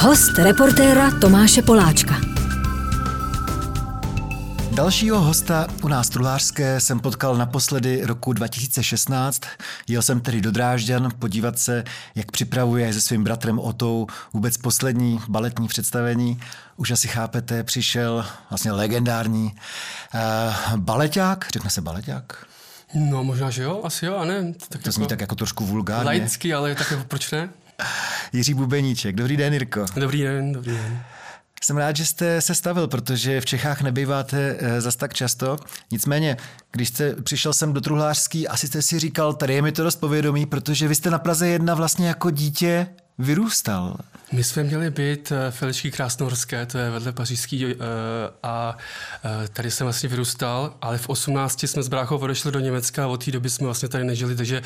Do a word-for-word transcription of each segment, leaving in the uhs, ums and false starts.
Host reportéra Tomáše Poláčka. Dalšího hosta u nás Trulářské jsem potkal naposledy roku dva tisíce šestnáct. Jel jsem tedy do Drážďan podívat se, jak připravuje se svým bratrem Otou vůbec poslední baletní představení. Už asi chápete, přišel vlastně legendární uh, baleťák. Řekne se baleťák? No možná, že jo, asi jo, a ne. Tak to jako zní tak jako trošku vulgárně. Laicky, ale tak jako proč ne? Jiří Bubeníček. Dobrý den, Jirko. Dobrý den, dobrý den. Jsem rád, že jste se stavil, protože v Čechách nebýváte zas tak často. Nicméně, když jste přišel sem do Truhlářský, asi jste si říkal, tady je mi to dost povědomí, protože vy jste na Praze jedna vlastně jako dítě vyrůstal. My jsme měli byt Feličky Krásnohorské, to je vedle pařížský, a tady jsem vlastně vyrůstal, ale v osmnácti jsme s bráchou odešli do Německa a od té doby jsme vlastně tady nežili, takže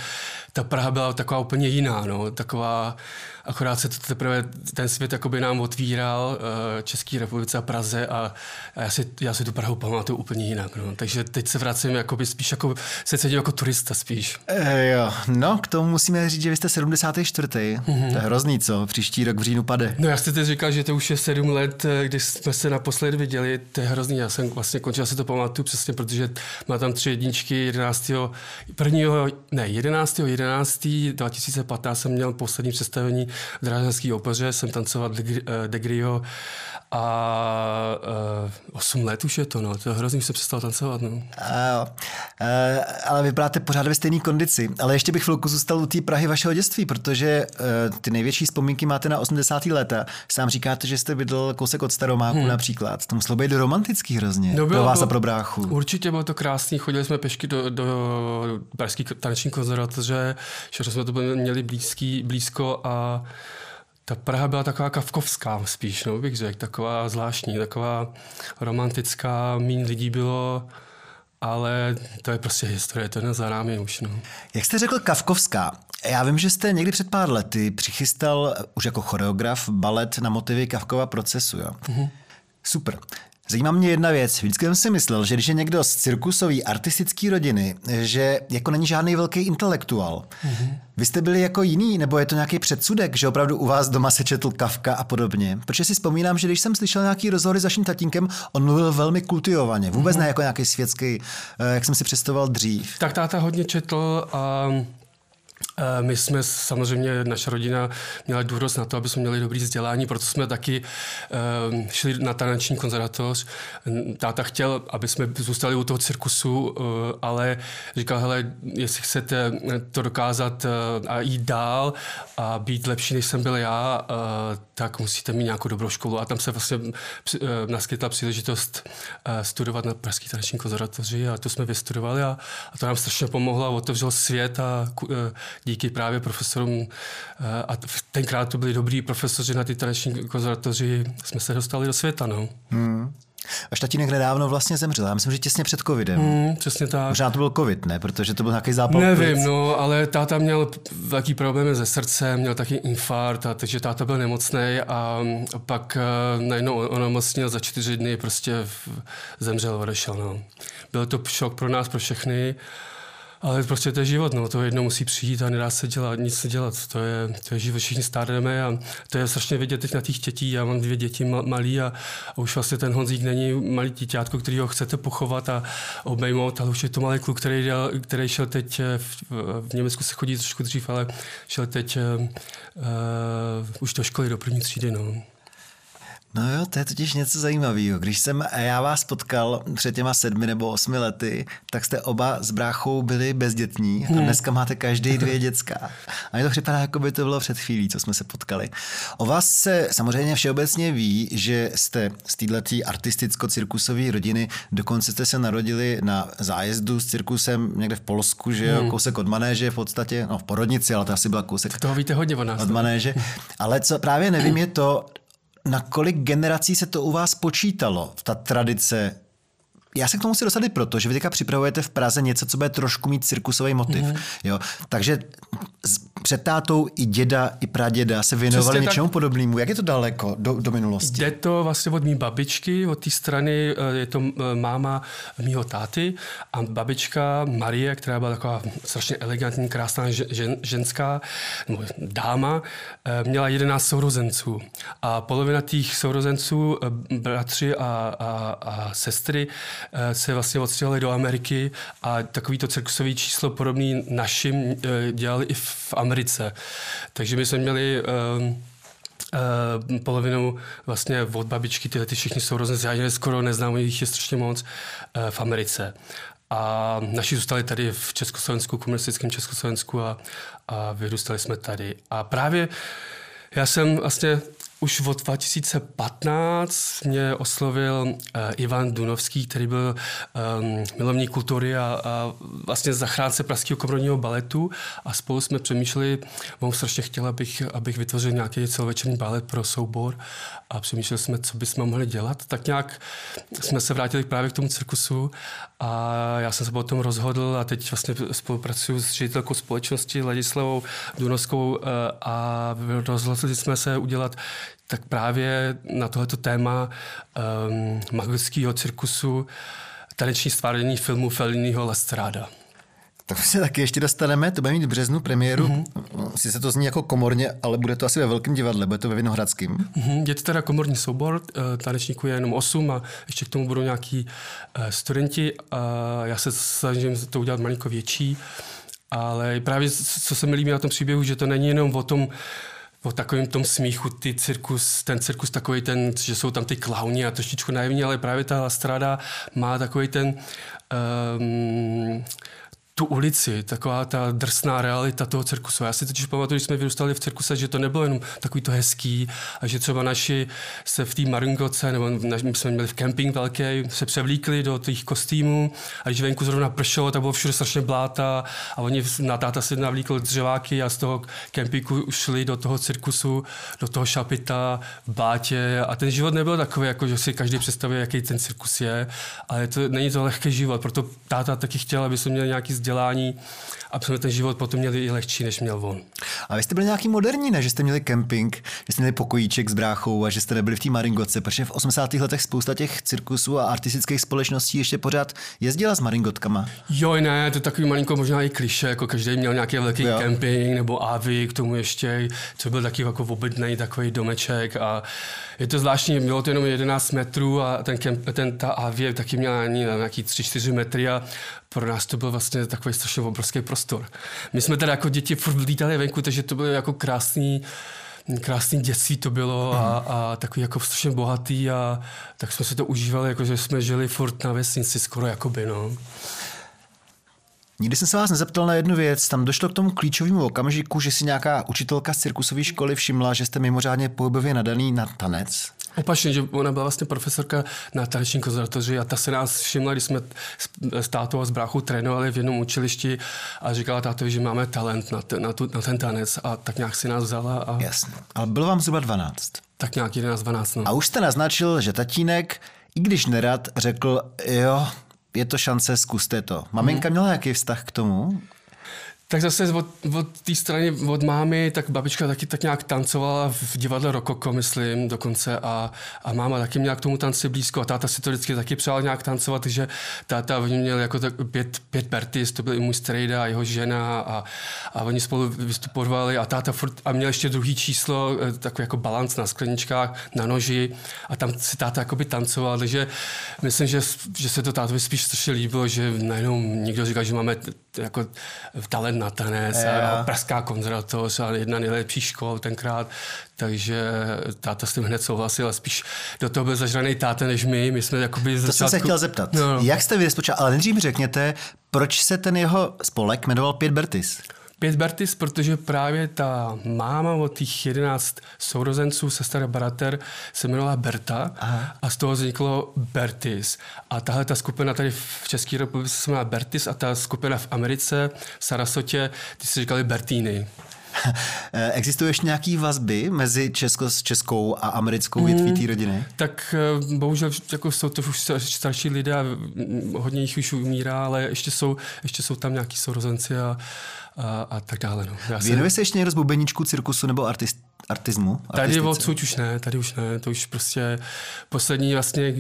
ta Praha byla taková úplně jiná, no, taková, akorát se to teprve ten svět jakoby nám otvíral, České republice a Praze, a já si, já si tu Prahu pamatuju úplně jinak, no, takže teď se vracím jakoby spíš jako, se cítím jako turista spíš. E, jo, no, k tomu musíme říct, že vy jste sedmdesátý čtvrtý. Mm-hmm. To je hrozný, co? Příští rok v říjnu pade. No já jste teď říkal, že to už je sedm let, když jsme se naposled viděli, to je hrozný, já jsem vlastně končil, já si to pamatuju přesně, protože má tam tři jedničky, jedenáctého, prvního, ne, jedenáctého jedenáctého dva tisíce patnáct jsem měl poslední představení v Drážďanské opeře, jsem tancoval Degriho a osm let už je to, no, to je hrozný, už jsem přestal tancovat, no. A, ale vypadáte pořád ve stejné kondici, ale ještě bych chvilku zůstal u té Prahy vašeho dětství, protože ty největší vzpomínky máte na osmdesátá léta. Sám říkáte, že jste bydl kousek od Staromáku hmm. například. To muselo být romantický hrozně. No pro vás to, a pro bráchu. Určitě bylo to krásný. Chodili jsme pěšky do, do Pražské taneční konzervatoře, že jsme to měli blízký, blízko a ta Praha byla taková kafkovská spíš, no, bych řekl. Taková zvláštní, taková romantická, míň lidí bylo. Ale to je prostě historie, to je za námi už. No. Jak jste řekl kafkovská, já vím, že jste někdy před pár lety přichystal už jako choreograf balet na motivy Kafkova procesu. Jo? Mm-hmm. Super. Zajímá mě jedna věc. Vždycky jsem si myslel, že když je někdo z cirkusový, artistický rodiny, že jako není žádný velký intelektuál. Mm-hmm. Vy jste byli jako jiný, nebo je to nějaký předsudek, že opravdu u vás doma se četl Kafka a podobně? Protože si vzpomínám, že když jsem slyšel nějaký rozhovory s vaším tatínkem, on mluvil velmi kultivovaně, vůbec mm-hmm. ne jako nějaký světský, jak jsem si představoval dřív. Tak táta hodně četl a... My jsme samozřejmě, naše rodina měla důraz na to, aby jsme měli dobré vzdělání, proto jsme taky um, šli na taneční konzervatoř. Táta chtěl, aby jsme zůstali u toho cirkusu, uh, ale říkal, hele, jestli chcete to dokázat uh, a jít dál a být lepší, než jsem byl já, uh, tak musíte mít nějakou dobrou školu. A tam se vlastně uh, naskytla příležitost uh, studovat na Pražské taneční konzervatoři a to jsme vystudovali a, a to nám strašně pomohlo a otevřel svět a uh, díky právě profesorům, a tenkrát to byli dobrý profesoři na ty taneční konzervatoři, jsme se dostali do světa, no. Hmm. Až tatínek nedávno vlastně zemřel, já myslím, že těsně před covidem. Hmm, přesně tak. Možná to byl covid, ne? Protože to byl nějaký zápal. Nevím, plic. No, ale táta měl velký problém se srdcem, měl taky infarkt, a takže táta byl nemocný a pak najednou onemocněl za čtyři dny, prostě zemřel, odešel, no. Byl to šok pro nás, pro všechny. Ale prostě to je život, no, to jedno musí přijít a nedá se dělat, nic se dělat, to je, to je život, všichni stárneme a to je strašně vidět teď na těch dětí, já mám dvě děti mal, malý a, a už vlastně ten Honzík není malý dítětko, který ho chcete pochovat a obejmout, ale už je to malý kluk, který, děl, který šel teď, v, v Německu se chodí trošku dřív, ale šel teď uh, už do školy, do první třídy, no. No jo, to je totiž něco zajímavého. Když jsem já vás potkal před těma sedmi nebo osmi lety, tak jste oba s bráchou byli bezdětní a dneska máte každý dvě děcka. A mě to připadá, jako by to bylo před chvílí, co jsme se potkali. O vás se samozřejmě všeobecně ví, že jste z této artisticko-cirkusové rodiny, dokonce jste se narodili na zájezdu s cirkusem někde v Polsku, že jo, kousek od manéže v podstatě, no v porodnici, ale to asi byla kousek. Toho víte hodně o nás. Od manéže. Ale co právě nevím je to, na kolik generací se to u vás počítalo, ta tradice? Já se k tomu musím dostat i proto, že vy teďka připravujete v Praze něco, co bude trošku mít cirkusový motiv. Mm-hmm. Jo? Takže před tátou i děda, i praděda se věnovali přesně něčemu tak podobnému. Jak je to daleko do, do minulosti? Jde to vlastně od mý babičky, od té strany je to máma mýho táty a babička Marie, která byla taková strašně elegantní, krásná žen, ženská nebo dáma, měla jedenáct sourozenců. A polovina těch sourozenců, bratři a, a, a sestry, se vlastně odstěhovali do Ameriky a takovýto cirkusový číslo podobný našim dělali i v Americe. Takže my jsme měli uh, uh, polovinu vlastně od babičky, tyhle ty všichni sourozenci, já je skoro neznám, jich je strašně moc, uh, v Americe. A naši zůstali tady v Československu, komunistickém Československu a, a vyrůstali jsme tady. A právě já jsem vlastně už od dva tisíce patnáct mě oslovil uh, Ivan Dunovský, který byl um, milovník kultury a, a vlastně zachránce Pražského komorního baletu, a spolu jsme přemýšleli, on strašně chtěl, abych, abych vytvořil nějaký celovečerní balet pro soubor, a přemýšleli jsme, co bychom mohli dělat. Tak nějak jsme se vrátili právě k tomu cirkusu a já jsem se potom rozhodl a teď vlastně spolupracuju s ředitelkou společnosti Ladislavou Dunovskou uh, a rozhodli jsme se udělat tak právě na tohleto téma um, magického cirkusu taneční stvárnění filmu Felliniho La Strada. Tak se taky ještě dostaneme, to bude mít v březnu premiéru. Mm-hmm. Sice to zní jako komorně, ale bude to asi ve velkém divadle, bude to ve Vinohradském. Mm-hmm. Je to teda komorní soubor, tanečníků je jenom osm a ještě k tomu budou nějaký studenti. Já se snažím to udělat malinko větší, ale právě co se mi líbí na tom příběhu, že to není jenom o tom, po takovém tom smíchu, ty cirkus, ten cirkus takový ten, že jsou tam ty klauni a trošičku naivní, ale právě ta Strada má takový ten, um, tu ulici, taková ta drsná realita toho cirkusu. Já si totiž pamatuju, že jsme vyrůstali v cirkuse, že to nebylo jenom takový to hezký a že třeba naši se v té maringoce, nebo my jsme měli v kemping velký, se převlíkli do těch kostýmů a když venku zrovna pršelo, tak bylo všude strašně bláta a oni na táta si navlíkli dřeváky a z toho kempingu šli do toho cirkusu, do toho šapita, bátě, a ten život nebyl takový, jako že si každý představuje, jaký ten cirkus je, ale to, není to lehký život, proto táta taky chtěl, aby jsme měli nějaký dělání a ten život potom měli i lehčí, než měl on. A vy jste byli nějaký moderní, ne? Že jste měli kemping, že jste měli pokojíček s bráchou a že jste nebyli v té maringoce, protože v osmdesátých letech spousta těch cirkusů a artistických společností ještě pořád jezdila s maringotkama. Jo, ne, to je takový malinko možná i kliše, jako každý měl nějaký velký jo. kemping nebo avy, k tomu ještě, co byl takový jako obytný takový domeček, a je to zvláštní, bylo to jenom jedenáct metrů a ten, kemp, ten ta avě taky měla nějaký tři čtyři metry a pro nás to byl vlastně takový strašně obrovský prostor. My jsme teda jako děti furt lítali venku, takže to bylo jako krásný, krásný dětství to bylo a, a takový jako strašně bohatý, a tak jsme si to užívali, jako že jsme žili furt na vesnici skoro jakoby, no. Nikdy jsem se vás nezeptal na jednu věc. Tam došlo k tomu klíčovému okamžiku, že si nějaká učitelka z cirkusové školy všimla, že jste mimořádně pohybově nadaný na tanec. Opačně, že ona byla vlastně profesorka na taneční konzervatoři a ta se nás všimla, když jsme s tátou a s bráchou trénovali v jednom učilišti, a říkala tátovi, že máme talent na, ten, na, tu, na ten tanec, a tak nějak si nás vzala. A... Jasně. Ale bylo vám zhruba dvanáct. Tak nějak jedenáct dvanáct. No. A už jste naznačil, že tatínek, i když nerad, řekl jo, je to šance, zkuste to. Maminka hmm. měla nějaký vztah k tomu? Tak zase od, od té strany, od mámy, tak babička taky tak nějak tancovala v divadle Rokoko, myslím, dokonce, a, a máma taky měla k tomu tanci blízko a táta si to vždycky taky přál nějak tancovat, takže táta, oni měli jako tak Piet, Piet Bertis, to byl i můj strejda, jeho žena, a, a oni spolu vystupovali a táta furt, a měl ještě druhý číslo, takový jako balanc na skleničkách, na noži, a tam si táta jakoby tancoval, takže myslím, že, že se to tátovi spíš strašně líbilo, že najednou někdo říkal, že máme jako talent na tanec, a, a Pražská konzervatoř a jedna nejlepší škola tenkrát, takže táta s tím hned souhlasil a spíš do toho byl zažraný táta než my, my jsme jakoby... To začátku... jsem se chtěl zeptat, no. Jak jste vy spočal, ale nejdřív mi řekněte, proč se ten jeho spolek jmenoval Piet Bertis? Piet Bertis, protože právě ta máma od těch jedenáct sourozenců, sestra Barater, se jmenovala Berta. Aha. A z toho vzniklo Bertis. A tahle ta skupina tady v České republice se jmenovala Bertis a ta skupina v Americe, v Sarasotě, ty se říkali Bertini. Existuje ještě nějaký vazby mezi Česko, českou a americkou větví té rodiny? Tak bohužel jako jsou to už starší lidé a hodně jich už umírá, ale ještě jsou, ještě jsou tam nějaký sourozenci a, a, a tak dále. No. Věnuje se... se ještě někdo z bubeníčku, cirkusu nebo artist, artismu? Tady odsud už ne, tady už ne. To už prostě poslední vlastně...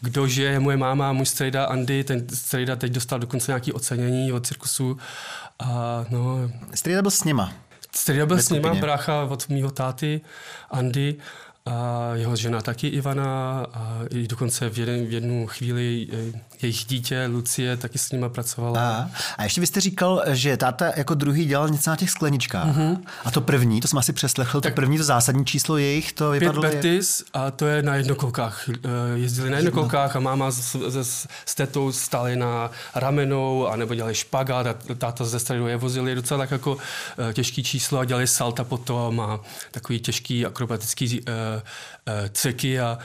Kdo žije, je moje máma, můj strejda Andy, ten strejda teď dostal dokonce nějaké ocenění od cirkusu. A no. Strejda byl s nima. Strejda byl s nima, brácha od mýho táty Andy a jeho žena taky Ivana a i dokonce v, jeden, v jednu chvíli jejich dítě Lucie taky s nima pracovala. A, a ještě byste říkal, že táta jako druhý dělal něco na těch skleničkách. Mm-hmm. A to první, to jsem asi přeslechl, tak to první, to zásadní číslo jejich, to vypadlo... Piet Bertis jak... a to je na jednokoukách. Jezdili na jednokoukách a máma s, s, s tetou stáli na ramenou a nebo dělali špagát a táta ze stradu je vozili docela tak jako těžký číslo a dělali salta potom a takový těžký akrobatický triky a,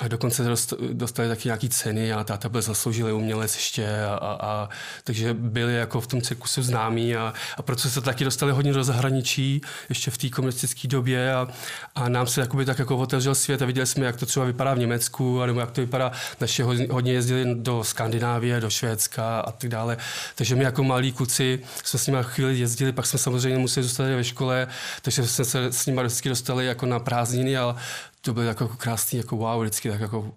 a dokonce dostali taky nějaký ceny a táta byl zasloužilý umělec ještě a, a, a takže byli jako v tom cirkusu známí a, a proto se taky dostali hodně do zahraničí ještě v té komunistické době a, a nám se jakoby tak jako otevřel svět a viděli jsme, jak to třeba vypadá v Německu nebo jak to vypadá, naši hodně jezdili do Skandinávie, do Švédska a tak dále, takže my jako malí kluci jsme s nimi chvíli jezdili, pak jsme samozřejmě museli zůstat ve škole, takže jsme se s nimi vždycky dostali jako na prázdniny a to bylo jako krásný, jako wow, vždycky tak jako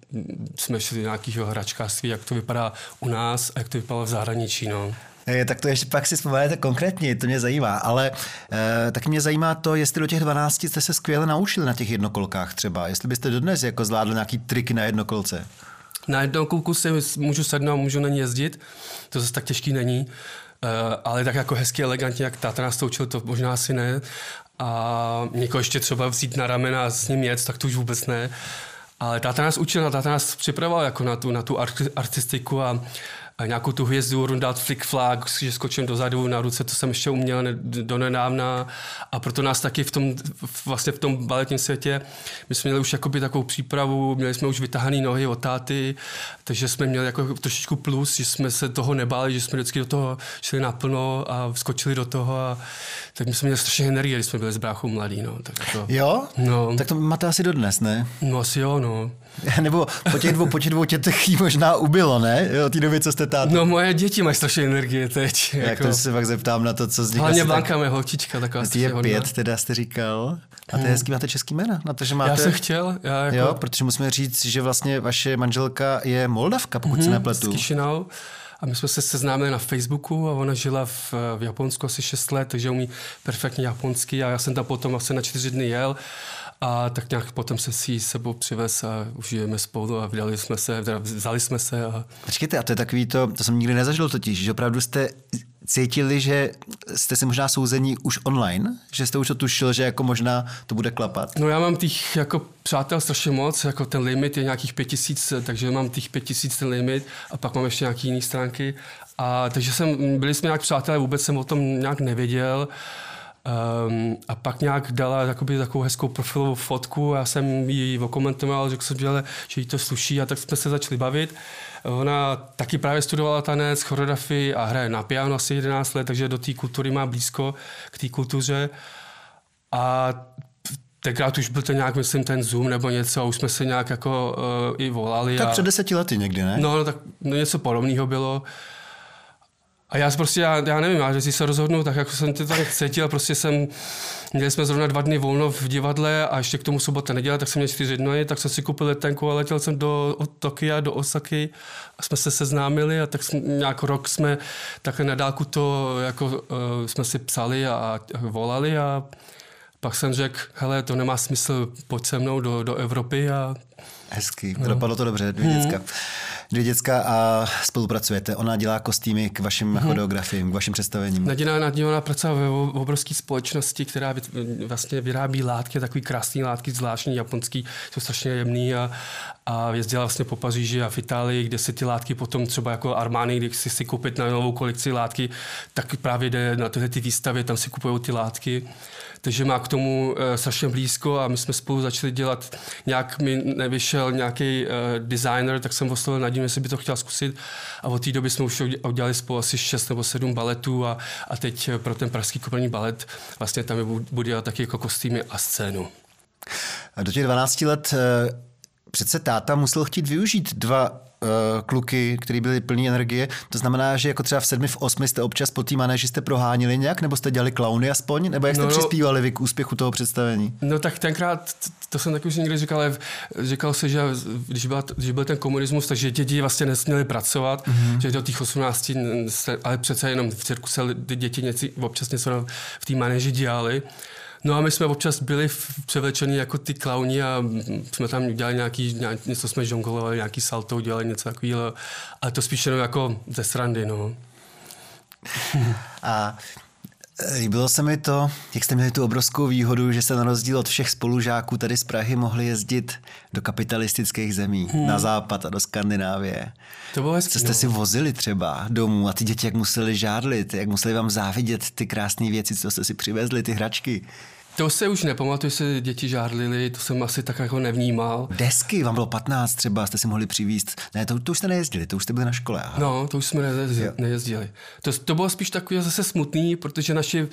jsme šli do nějakého hračkářství, jak to vypadá u nás a jak to vypadalo v zahraničí, no. Je, tak to ještě pak si vzpomenete konkrétně, to mě zajímá, ale e, taky mě zajímá to, jestli do těch dvanácti jste se skvěle naučili na těch jednokolkách třeba, jestli byste dodnes jako zvládli nějaký trik na jednokolce. Na jednokolku si můžu sednout, můžu na ní jezdit, to zase tak těžký není, e, ale tak jako hezky, elegantně, jak táta nás to učil, to možná asi ne. A někoho ještě třeba vzít na ramena a s ním jet, tak to už vůbec ne. Ale táta nás učil, táta nás připravoval jako na tu, na tu artistiku a, a nějakou tu hvězdu, rundát flick-flag, že skočím dozadu na ruce, to jsem ještě uměl ne, donedávna. A proto nás taky v tom, vlastně v tom baletním světě, my jsme měli už jakoby takovou přípravu, měli jsme už vytahané nohy od táty, takže jsme měli jako trošičku plus, že jsme se toho nebáli, že jsme vždycky do toho šli naplno a skočili do toho. A, tak my jsme měli strašně energie, když jsme byli s bráchou mladí. No, tak to, jo? No. Tak to máte asi dodnes, ne? No asi jo, no. Nebo po těch dvou, po těch dvou dětech jí možná ubylo, ne? Jo, té doby, co jste tátu. No moje děti mají strašně energie teď. Jak jako... to se pak zeptám na to, co z nich... Hlavně Blanka, moje holčička, taková strašně hodná. Je pět, teda jste říkal. A to je hezký, máte český jména. Na to, že máte... Já jsem chtěl. Já jako... Jo, protože musíme říct, že vlastně vaše manželka je Moldavka, pokud mm-hmm, se nepletu. Z Kišinev. A my jsme se seznámili na Facebooku a ona žila v, v Japonsku asi šest let, takže umí perfektně japonsky a já jsem tam potom asi na čtyři dny jel a tak nějak potom se si sebou přivez a už žijeme spolu a vydali jsme se, vzali jsme se. A... Počkejte, a to je takový to, to jsem nikdy nezažil totiž, že opravdu jste cítili, že jste si možná souzení už online, že jste už otušil, že jako možná to bude klapat? No já mám těch jako přátel strašně moc, jako ten limit je nějakých pět tisíc, takže mám těch pět tisíc ten limit a pak mám ještě nějaký jiný stránky. A, takže jsem, byli jsme nějak přátelé, vůbec jsem o tom nějak nevěděl. Um, a pak nějak dala jakoby, takovou hezkou profilovou fotku a já jsem ji okomentoval, řekl jsem, že jí to sluší a tak jsme se začali bavit. Ona taky právě studovala tanec, choreografii a hraje na piano asi jedenáct let, takže do té kultury má blízko k té kultuře. A tenkrát už byl to nějak, myslím, ten Zoom nebo něco a už jsme se nějak jako uh, i volali. Tak a... před deseti lety někdy, ne? No, no tak no, něco podobného bylo. A já prostě, já, já nevím, já si se rozhodnu, tak jako jsem to tak cítil, prostě jsem, měli jsme zrovna dva dny volno v divadle a ještě k tomu sobota neděle, tak jsem měl čtyři dny, tak jsem si koupil letenku a letěl jsem do Tokia, do Osaky a jsme se seznámili a tak jsme, nějak rok jsme takhle na dálku to, jako uh, jsme si psali a, a volali a pak jsem řekl, hele, to nemá smysl, pojď se mnou do, do Evropy a... Hezky, no. Dopadlo to dobře, dvě děcka. Hmm. Dvě děcka a spolupracujete. Ona dělá kostýmy k vašim hmm. choreografiím, k vašim představením. Nadina, Nadina pracuje v obrovské společnosti, která vlastně vyrábí látky, takový krásné látky, zvláštní, japonský, jsou strašně jemný a, a jezdila vlastně po Paříži a v Itálii, kde si ty látky potom třeba jako Armani, když si, si koupit na novou kolekci látky, tak právě jde na tyhle ty výstavy, tam si kupují ty látky. Takže má k tomu e, strašně blízko a my jsme spolu začali dělat, nějak mi nevyšel nějaký e, designer, tak jsem oslovil Nadinu hodinu, jestli by to chtěla zkusit. A od té doby jsme už udělali spolu asi šest nebo sedm baletů a, a teď pro ten Pražský komorní balet vlastně tam je budu dělat taky jako kostýmy a scénu. A do těch dvanácti let přece táta musel chtít využít dva kluky, který byli plní energie. To znamená, že jako třeba v sedmi, v osmi jste občas po té manéži jste proháněli nějak, nebo jste dělali klauny aspoň, nebo jak jste no, přispívali vy k úspěchu toho představení? No tak tenkrát, to jsem taky už někdy říkal, ale říkal se, že když, byla, když byl ten komunismus, takže děti vlastně nesměly pracovat, mm-hmm. že do těch osmnácti, ale přece jenom v cirku se děti něco, občas něco v té manéži dělali. No a my jsme občas byli převlečeni jako ty klauni a jsme tam udělali nějaký, něco jsme žonglovali, nějaký salto udělali, něco takového, ale to spíš jenom jako ze srandy, no. A líbilo se mi to, jak jste měli tu obrovskou výhodu, že se na rozdíl od všech spolužáků tady z Prahy mohli jezdit do kapitalistických zemí, hmm. na západ a do Skandinávie. To bylo hezký, co jste no. si vozili třeba domů a ty děti jak museli žárlit, jak museli vám závidět ty krásné věci, co jste si přivezli, ty hračky. To se už nepamatuju, že se děti žárlily, to jsem asi tak jako nevnímal. Desky, vám bylo patnáct třeba, jste si mohli přivízt. Ne, to, to už jste nejezdili, to už jste byli na škole. Aha. No, to už jsme nejezdili. nejezdili. To, to bylo spíš takové zase smutný, protože naši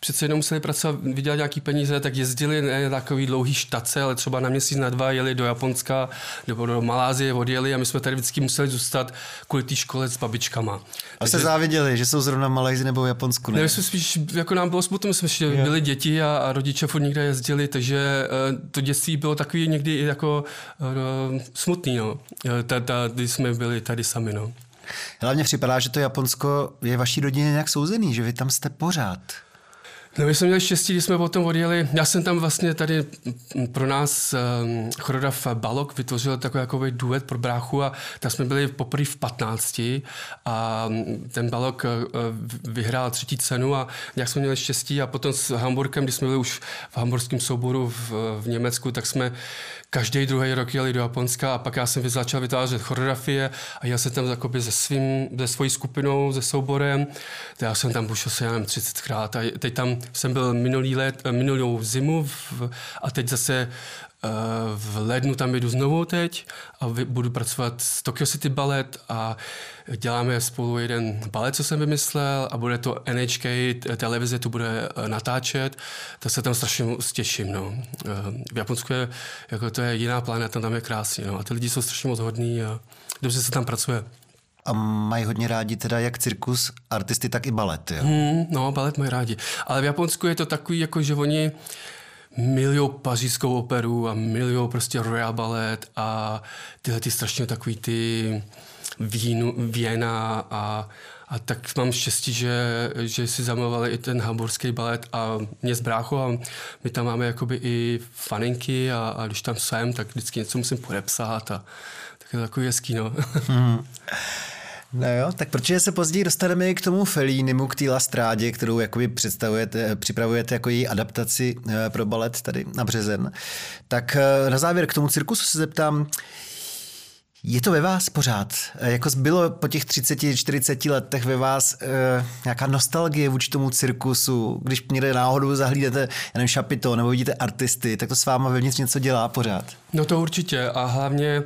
přece jenom museli pracovat, vydělat nějaký peníze, tak jezdili ne takový dlouhý štace, ale třeba na měsíc, na dva jeli do Japonska, do, do Malázie odjeli a my jsme tady vždycky museli zůstat kvůli té škole s babičkama. A takže se záviděli, že jsou zrovna Malajzi nebo v Japonsku, ne? Ne, jsme spíš, jako nám bylo smutno, my jsme šli, byli děti a, a rodiče furt někde jezdili, takže to dětství bylo takový někdy jako no, smutný, no. Když jsme byli tady sami, no. Hlavně připadá, že to Japonsko je vaší rodině nějak souzený, že vy tam jste pořád. No, my jsme měli štěstí, když jsme potom odjeli. Já jsem tam vlastně tady pro nás um, choreograf Balok vytvořil takový duet pro bráchu a tam jsme byli poprvé v patnácti a ten Balok uh, vyhrál třetí cenu a nějak jsme měli štěstí a potom s Hamburkem, když jsme byli už v hamburském souboru v, v Německu, tak jsme každý druhý rok jeli do Japonska a pak já jsem začal vytvářet choreografie a jel jsem tam ze svým, ze svojí skupinou, se souborem. Já jsem tam pošel se, já nevím, třicetkrát a teď tam jsem byl minulý let, minulou zimu v, a teď zase v lednu tam jedu znovu teď a budu pracovat s Tokyo City Ballet a děláme spolu jeden balet, co jsem vymyslel a bude to N H K, televize to bude natáčet, tak se tam strašně moc těším. No. V Japonsku je, jako to je jiná planeta, tam je krásně no. A ty lidi jsou strašně moc hodní a dobře se tam pracuje. A mají hodně rádi teda jak cirkus, artisty, tak i balet, jo? Hmm, no, balet mají rádi. Ale v Japonsku je to takový, jako že oni milujou pařížskou operu a milujou prostě Royal Ballet a tyhle ty strašně takový ty Vínu, Věna a, a tak mám štěstí, že, že si zamilovali i ten hamburský balet a mě s bráchou a my tam máme jakoby i faninky a, a když tam jsem, tak vždycky něco musím podepsat a tak je to takový hezký, no. Hmm. No jo, tak protože se později dostaneme i k tomu Fellinimu, k té La Strádě, kterou jakoby představujete, připravujete jako její adaptaci pro balet tady na březen. Tak na závěr k tomu cirkusu se zeptám, je to ve vás pořád? Jako bylo po těch třiceti, čtyřiceti letech ve vás e, nějaká nostalgie vůči tomu cirkusu? Když někde náhodou zahlídete, já nevím, šapito, nebo vidíte artisty, tak to s váma vevnitř něco dělá pořád? No to určitě a hlavně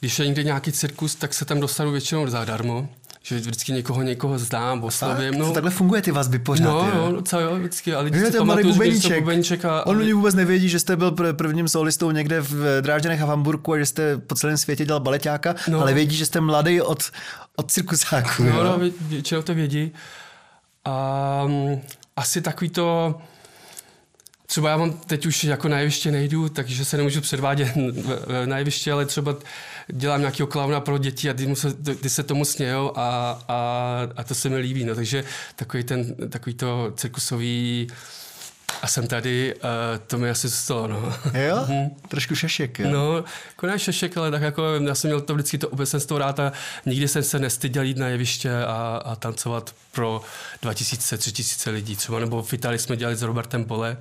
když je někde nějaký cirkus, tak se tam dostanu většinou zadarmo, že vždycky někoho někoho znám, oslovím. No, takhle funguje ty vazby pořád. No, jo, no, co jo, vždycky. Ale vždycky to malý Bubeníček. A on lidi vůbec nevědí, že jste byl prvním solistou někde v Drážďanech a v Hamburku a že jste po celém světě dělal baleťáka, no. Ale vědí, že jste mladý od, od cirkusáku. No, no, většinou to vědí. A asi takový to... Třeba já mám teď už jako na jeviště nejdu, takže se nemůžu předvádět na jeviště, ale třeba dělám nějakého klauna pro děti a ty se, se tomu smějou a, a, a to se mi líbí. No, takže takový, ten, takový to cirkusový a jsem tady, to mi asi zůstalo. No. Jo? Trošku šašek. Jo? No, konec šašek, ale tak jako já jsem měl to vždycky to obecenstvo rád a nikdy jsem se nestyděl jít na jeviště a, a tancovat pro dva tisíce, tři tisíce lidí třeba. Nebo v Itálii jsme dělali s Robertem Pole,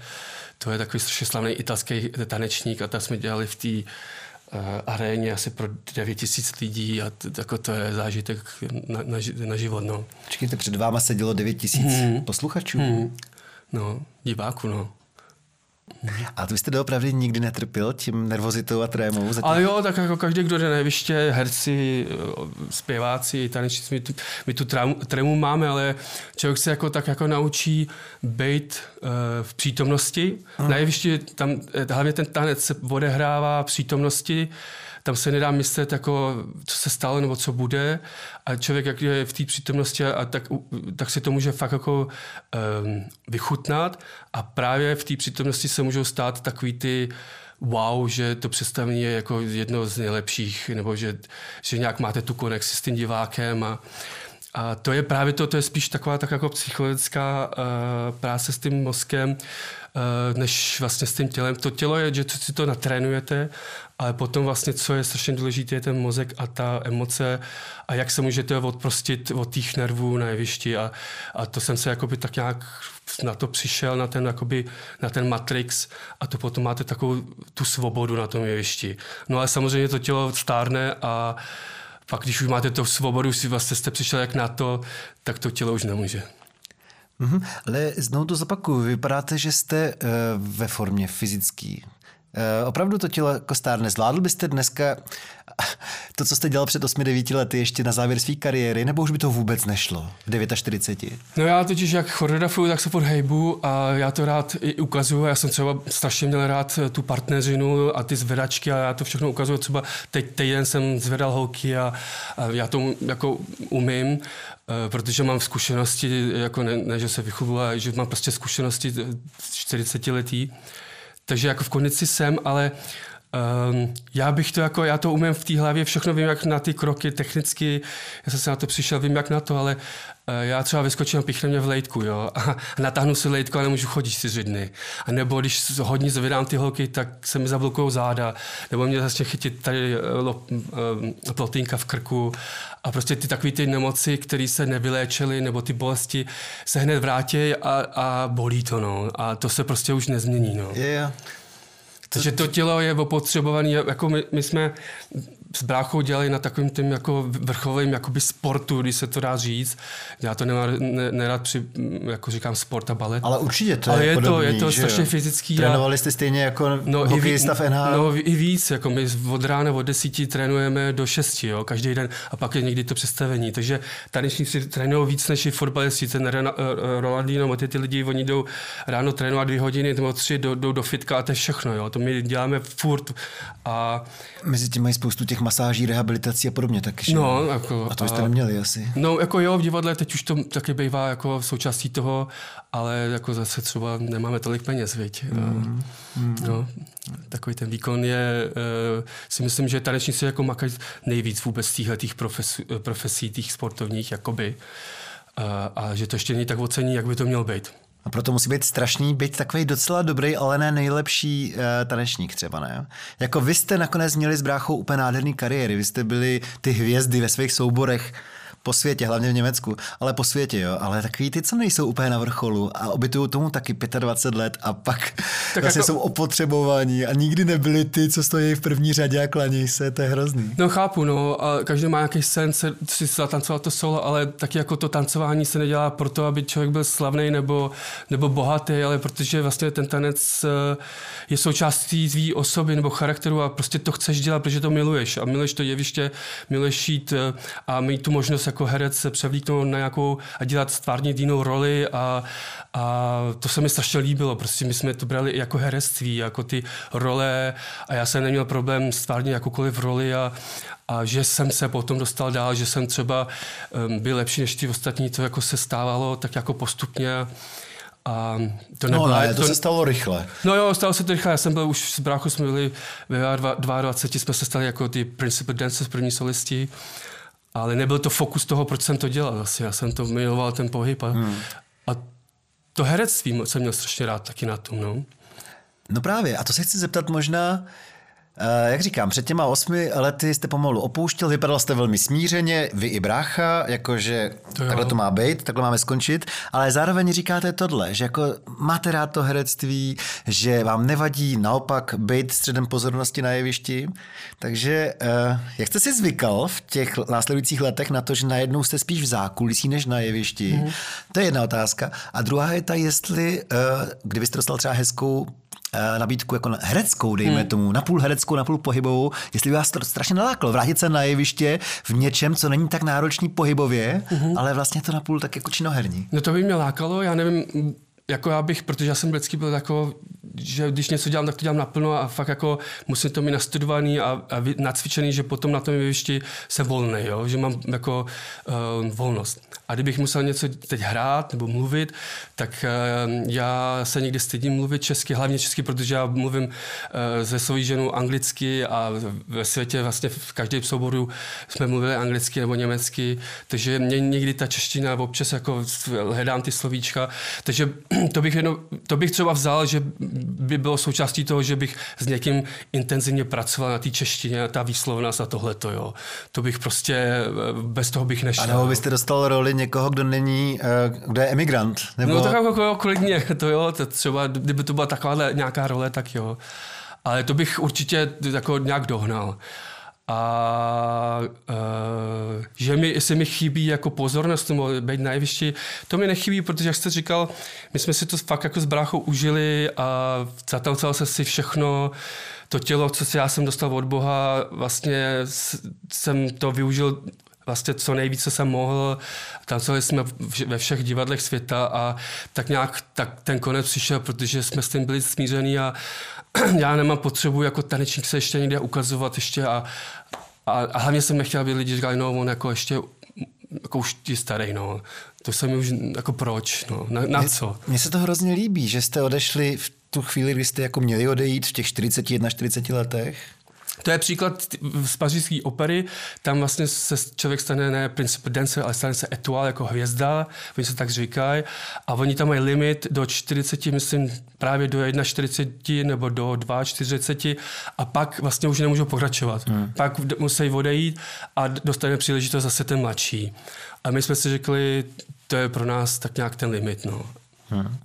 to je takový strašně slavný italský tanečník a tam jsme dělali v té uh, aréně asi pro devět tisíc lidí a t, jako to je zážitek na, na, na život. No. Počkejte, před váma sedělo devět tisíc mm. posluchačů. Mm. No, diváku, no. A vy jste doopravdy nikdy netrpěl tím nervozitou a trémou? Zatím? Ale jo, tak jako každý, kdo jde na jeviště, herci, zpěváci, tanečníci, my tu, my tu trému, trému máme, ale člověk se jako tak jako naučí být uh, v přítomnosti. Hmm. Na jevišti tam hlavně ten tanec se odehrává přítomnosti, tam se nedá myslet, jako, co se stalo nebo co bude, a člověk jak je v té přítomnosti, a tak, tak si to může fakt jako um, vychutnat, a právě v té přítomnosti se můžou stát takový ty wow, že to představení je jako jedno z nejlepších, nebo že, že nějak máte tu konexi s tím divákem, a, a to je právě to, to je spíš taková tak jako psychologická uh, práce s tím mozkem, než vlastně s tím tělem. To tělo je, že si to natrénujete, ale potom vlastně, co je strašně důležité, je ten mozek a ta emoce, a jak se můžete odprostit od těch nervů na jevišti, a, a to jsem se jakoby tak nějak na to přišel, na ten, jakoby, na ten matrix, a to potom máte takovou tu svobodu na tom jevišti. No ale samozřejmě to tělo stárne, a pak když už máte tu svobodu, si vlastně jste přišel jak na to, tak to tělo už nemůže. Mm-hmm. Ale znovu to zopakuju, vypadáte, že jste uh, ve formě fyzický. Uh, opravdu to tělo jako stárne. Zvládl byste dneska to, co jste dělal před osmi devíti lety, ještě na závěr své kariéry, nebo už by to vůbec nešlo v čtyřiceti devíti? No já totiž jak choreografuju, tak se pod hejbu, a já to rád i ukazuju. Já jsem třeba strašně měl rád tu partneřinu a ty zvedačky, a já to všechno ukazuju. Třeba teď týden jsem zvedal holky, a, a já to jako umím, protože mám zkušenosti, jako ne, ne že se vychubuju, ale že mám prostě zkušenosti čtyřicetiletí. Takže jako v kondici jsem, ale um, já bych to jako, já to umím v té hlavě, všechno vím, jak na ty kroky technicky, já jsem se na to přišel, vím, jak na to, ale uh, já třeba vyskočím a píchne mě v lejtku, jo, a natáhnu si lejtku a nemůžu chodit čtyři dny. A nebo když hodně zvedám ty holky, tak se mi zablokujou záda, nebo mě začne chytit tady lop, um, plotínka v krku, a prostě ty takové ty nemoci, které se nevyléčily, nebo ty bolesti se hned vrátí, a, a bolí to, no. A to se prostě už nezmění, no. Yeah. Takže to tělo je opotřebované, jako my, my jsme s bráchou dělali na takovým tím jako vrcholovým jakoby sportu, když se to dá říct. Já to nemám ne, nerad při, jako říkám, sport a balet. Ale určitě to ale je, je podobný, to, je to strašně fyzický. Trénovali jste stejně jako no, hokejista v N H K? No i víc, jako my od rána od desíti trénujeme do šesti, jo, každý den, a pak je někdy to představení. Takže tanečníci trénují víc než i fotbalisti. Ten Ronaldinho, no, ty, ty lidi, oni jdou ráno trénovat dvě hodiny, nebo tři, jdou, jdou do fitka, a to je všechno, jo. To my děláme furt. A mezi tím mají spoustu těch masáží, rehabilitací a podobně taky. No, jako, a to byste a... neměli asi. No, jako jo, v divadle teď už to taky bývá jako součástí toho, ale jako zase třeba nemáme tolik peněz, viď. Mm. Mm. No, takový ten výkon je, uh, si myslím, že tanečníci jako makají nejvíc vůbec z těch profes, profesí, těch sportovních, jakoby. Uh, a že to ještě není tak ocení, jak by to mělo být. A proto musí být strašný, být takový docela dobrý, ale ne nejlepší uh, tanečník třeba, ne? Jako vy jste nakonec měli s bráchou úplně nádherný kariéry, vy jste byli ty hvězdy ve svých souborech po světě, hlavně v Německu, ale po světě, jo, ale takový ty, co nejsou úplně na vrcholu a obytují tomu taky dvacet pět let a pak tak vlastně jako jsou opotřebovaní a nikdy nebyli ty, co stojí v první řadě a klanějí se, to je hrozný. No chápu, no, a každý má nějaký sen se, si zatancovat to solo, ale taky jako to tancování se nedělá proto, aby člověk byl slavný nebo, nebo bohatý, ale protože vlastně ten tanec je součástí tvý osoby nebo charakteru a prostě to chceš dělat, protože to miluješ a miluješ to jeviště, miluješ jít a mít tu možnost jako herec se převlíknout na nějakou a dělat stvárně jinou roli a, a to se mi strašně líbilo. Prostě my jsme to brali jako herectví, jako ty role a já jsem neměl problém stvárně jakoukoliv roli a, a že jsem se potom dostal dál, že jsem třeba um, byl lepší než ty ostatní, to jako se stávalo tak jako postupně. A to nebylo, no, ne, to, to se stalo rychle. No jo, stalo se to rychle. Já jsem byl už s bráchou, jsme byli ve dvacet dva, jsme se stali jako ty principal dancers, první solisti. Ale nebyl to fokus toho, proč jsem to dělal. Asi. Já jsem to miloval, ten pohyb. A, hmm. a to herectví jsem měl strašně rád taky na tom. No, no právě. A to se chci zeptat možná, jak říkám, před těma osmi lety jste pomalu opouštěl, vypadal jste velmi smířeně, vy i brácha, jakože to takhle to má být, takhle máme skončit, ale zároveň říkáte tohle, že jako máte rád to herectví, že vám nevadí naopak být středem pozornosti na jevišti, takže jak jste si zvykal v těch následujících letech na to, že najednou jste spíš v zákulisí než na jevišti, mm. to je jedna otázka a druhá je ta, jestli, kdybyste dostal třeba hezkou nabídku jako hereckou, dejme hmm. tomu, napůl hereckou, napůl pohybovou, jestli by vás to strašně naláklo vrátit se na jeviště v něčem, co není tak náročný pohybově, hmm. ale vlastně to napůl tak jako činoherní. No to by mě lákalo, já nevím, jako já bych, protože já jsem vždycky byl takový, že když něco dělám, tak to dělám naplno a fakt jako musím to mít nastudovaný a, a nacvičený, že potom na tom jevišti se volnej, jo? Že mám jako uh, volnost. A kdybych musel něco teď hrát nebo mluvit, tak uh, já se někdy stydím mluvit česky, hlavně česky, protože já mluvím uh, se svojí ženou anglicky a ve světě vlastně v každém souboru jsme mluvili anglicky nebo německy, takže mě někdy ta čeština občas jako hledám ty slovíčka, takže to bych, jenom, to bych třeba vzal, že by bylo součástí toho, že bych s někým intenzivně pracoval na té češtině, na ta výslovnost a tohleto, jo. To bych prostě, bez toho bych nešel. A nebo byste dostal roli někoho, kdo není, kdo je emigrant? Nebo... No tak jako klidně, to jo, to třeba, kdyby to byla taková nějaká role, tak jo. Ale to bych určitě jako nějak dohnal. A uh, že mi, jestli mi chybí jako pozornost nebo být na jevišti, to mi nechybí, protože jak jste říkal, my jsme si to fakt jako s bráchou užili a zatancoval se si všechno, to tělo, co si já jsem dostal od Boha, vlastně jsem to využil vlastně co nejvíc, co jsem mohl. Tancovali jsme ve všech divadlech světa a tak nějak tak ten konec přišel, protože jsme s tím byli smířený a já nemám potřebu jako tanečník se ještě někde ukazovat ještě a, a, a hlavně jsem nechtěl, aby lidi říkali, no on jako ještě jako už ti starý, no. To se mi už, jako proč, no, na, na co? Mně se to hrozně líbí, že jste odešli v tu chvíli, kdy jste jako měli odejít v těch čtyřiceti jedna čtyřiceti letech. To je příklad z pařížské opery, tam vlastně se člověk stane ne princip dancer, ale stane se etuál jako hvězda, oni se tak říkají, a oni tam mají limit do čtyřiceti, myslím právě do čtyřiceti jedna nebo do čtyřiceti dvou, a pak vlastně už nemůžou pokračovat. Hmm. Pak musí odejít a dostane příležitost zase ten mladší. A my jsme si řekli, to je pro nás tak nějak ten limit, no. Hmm.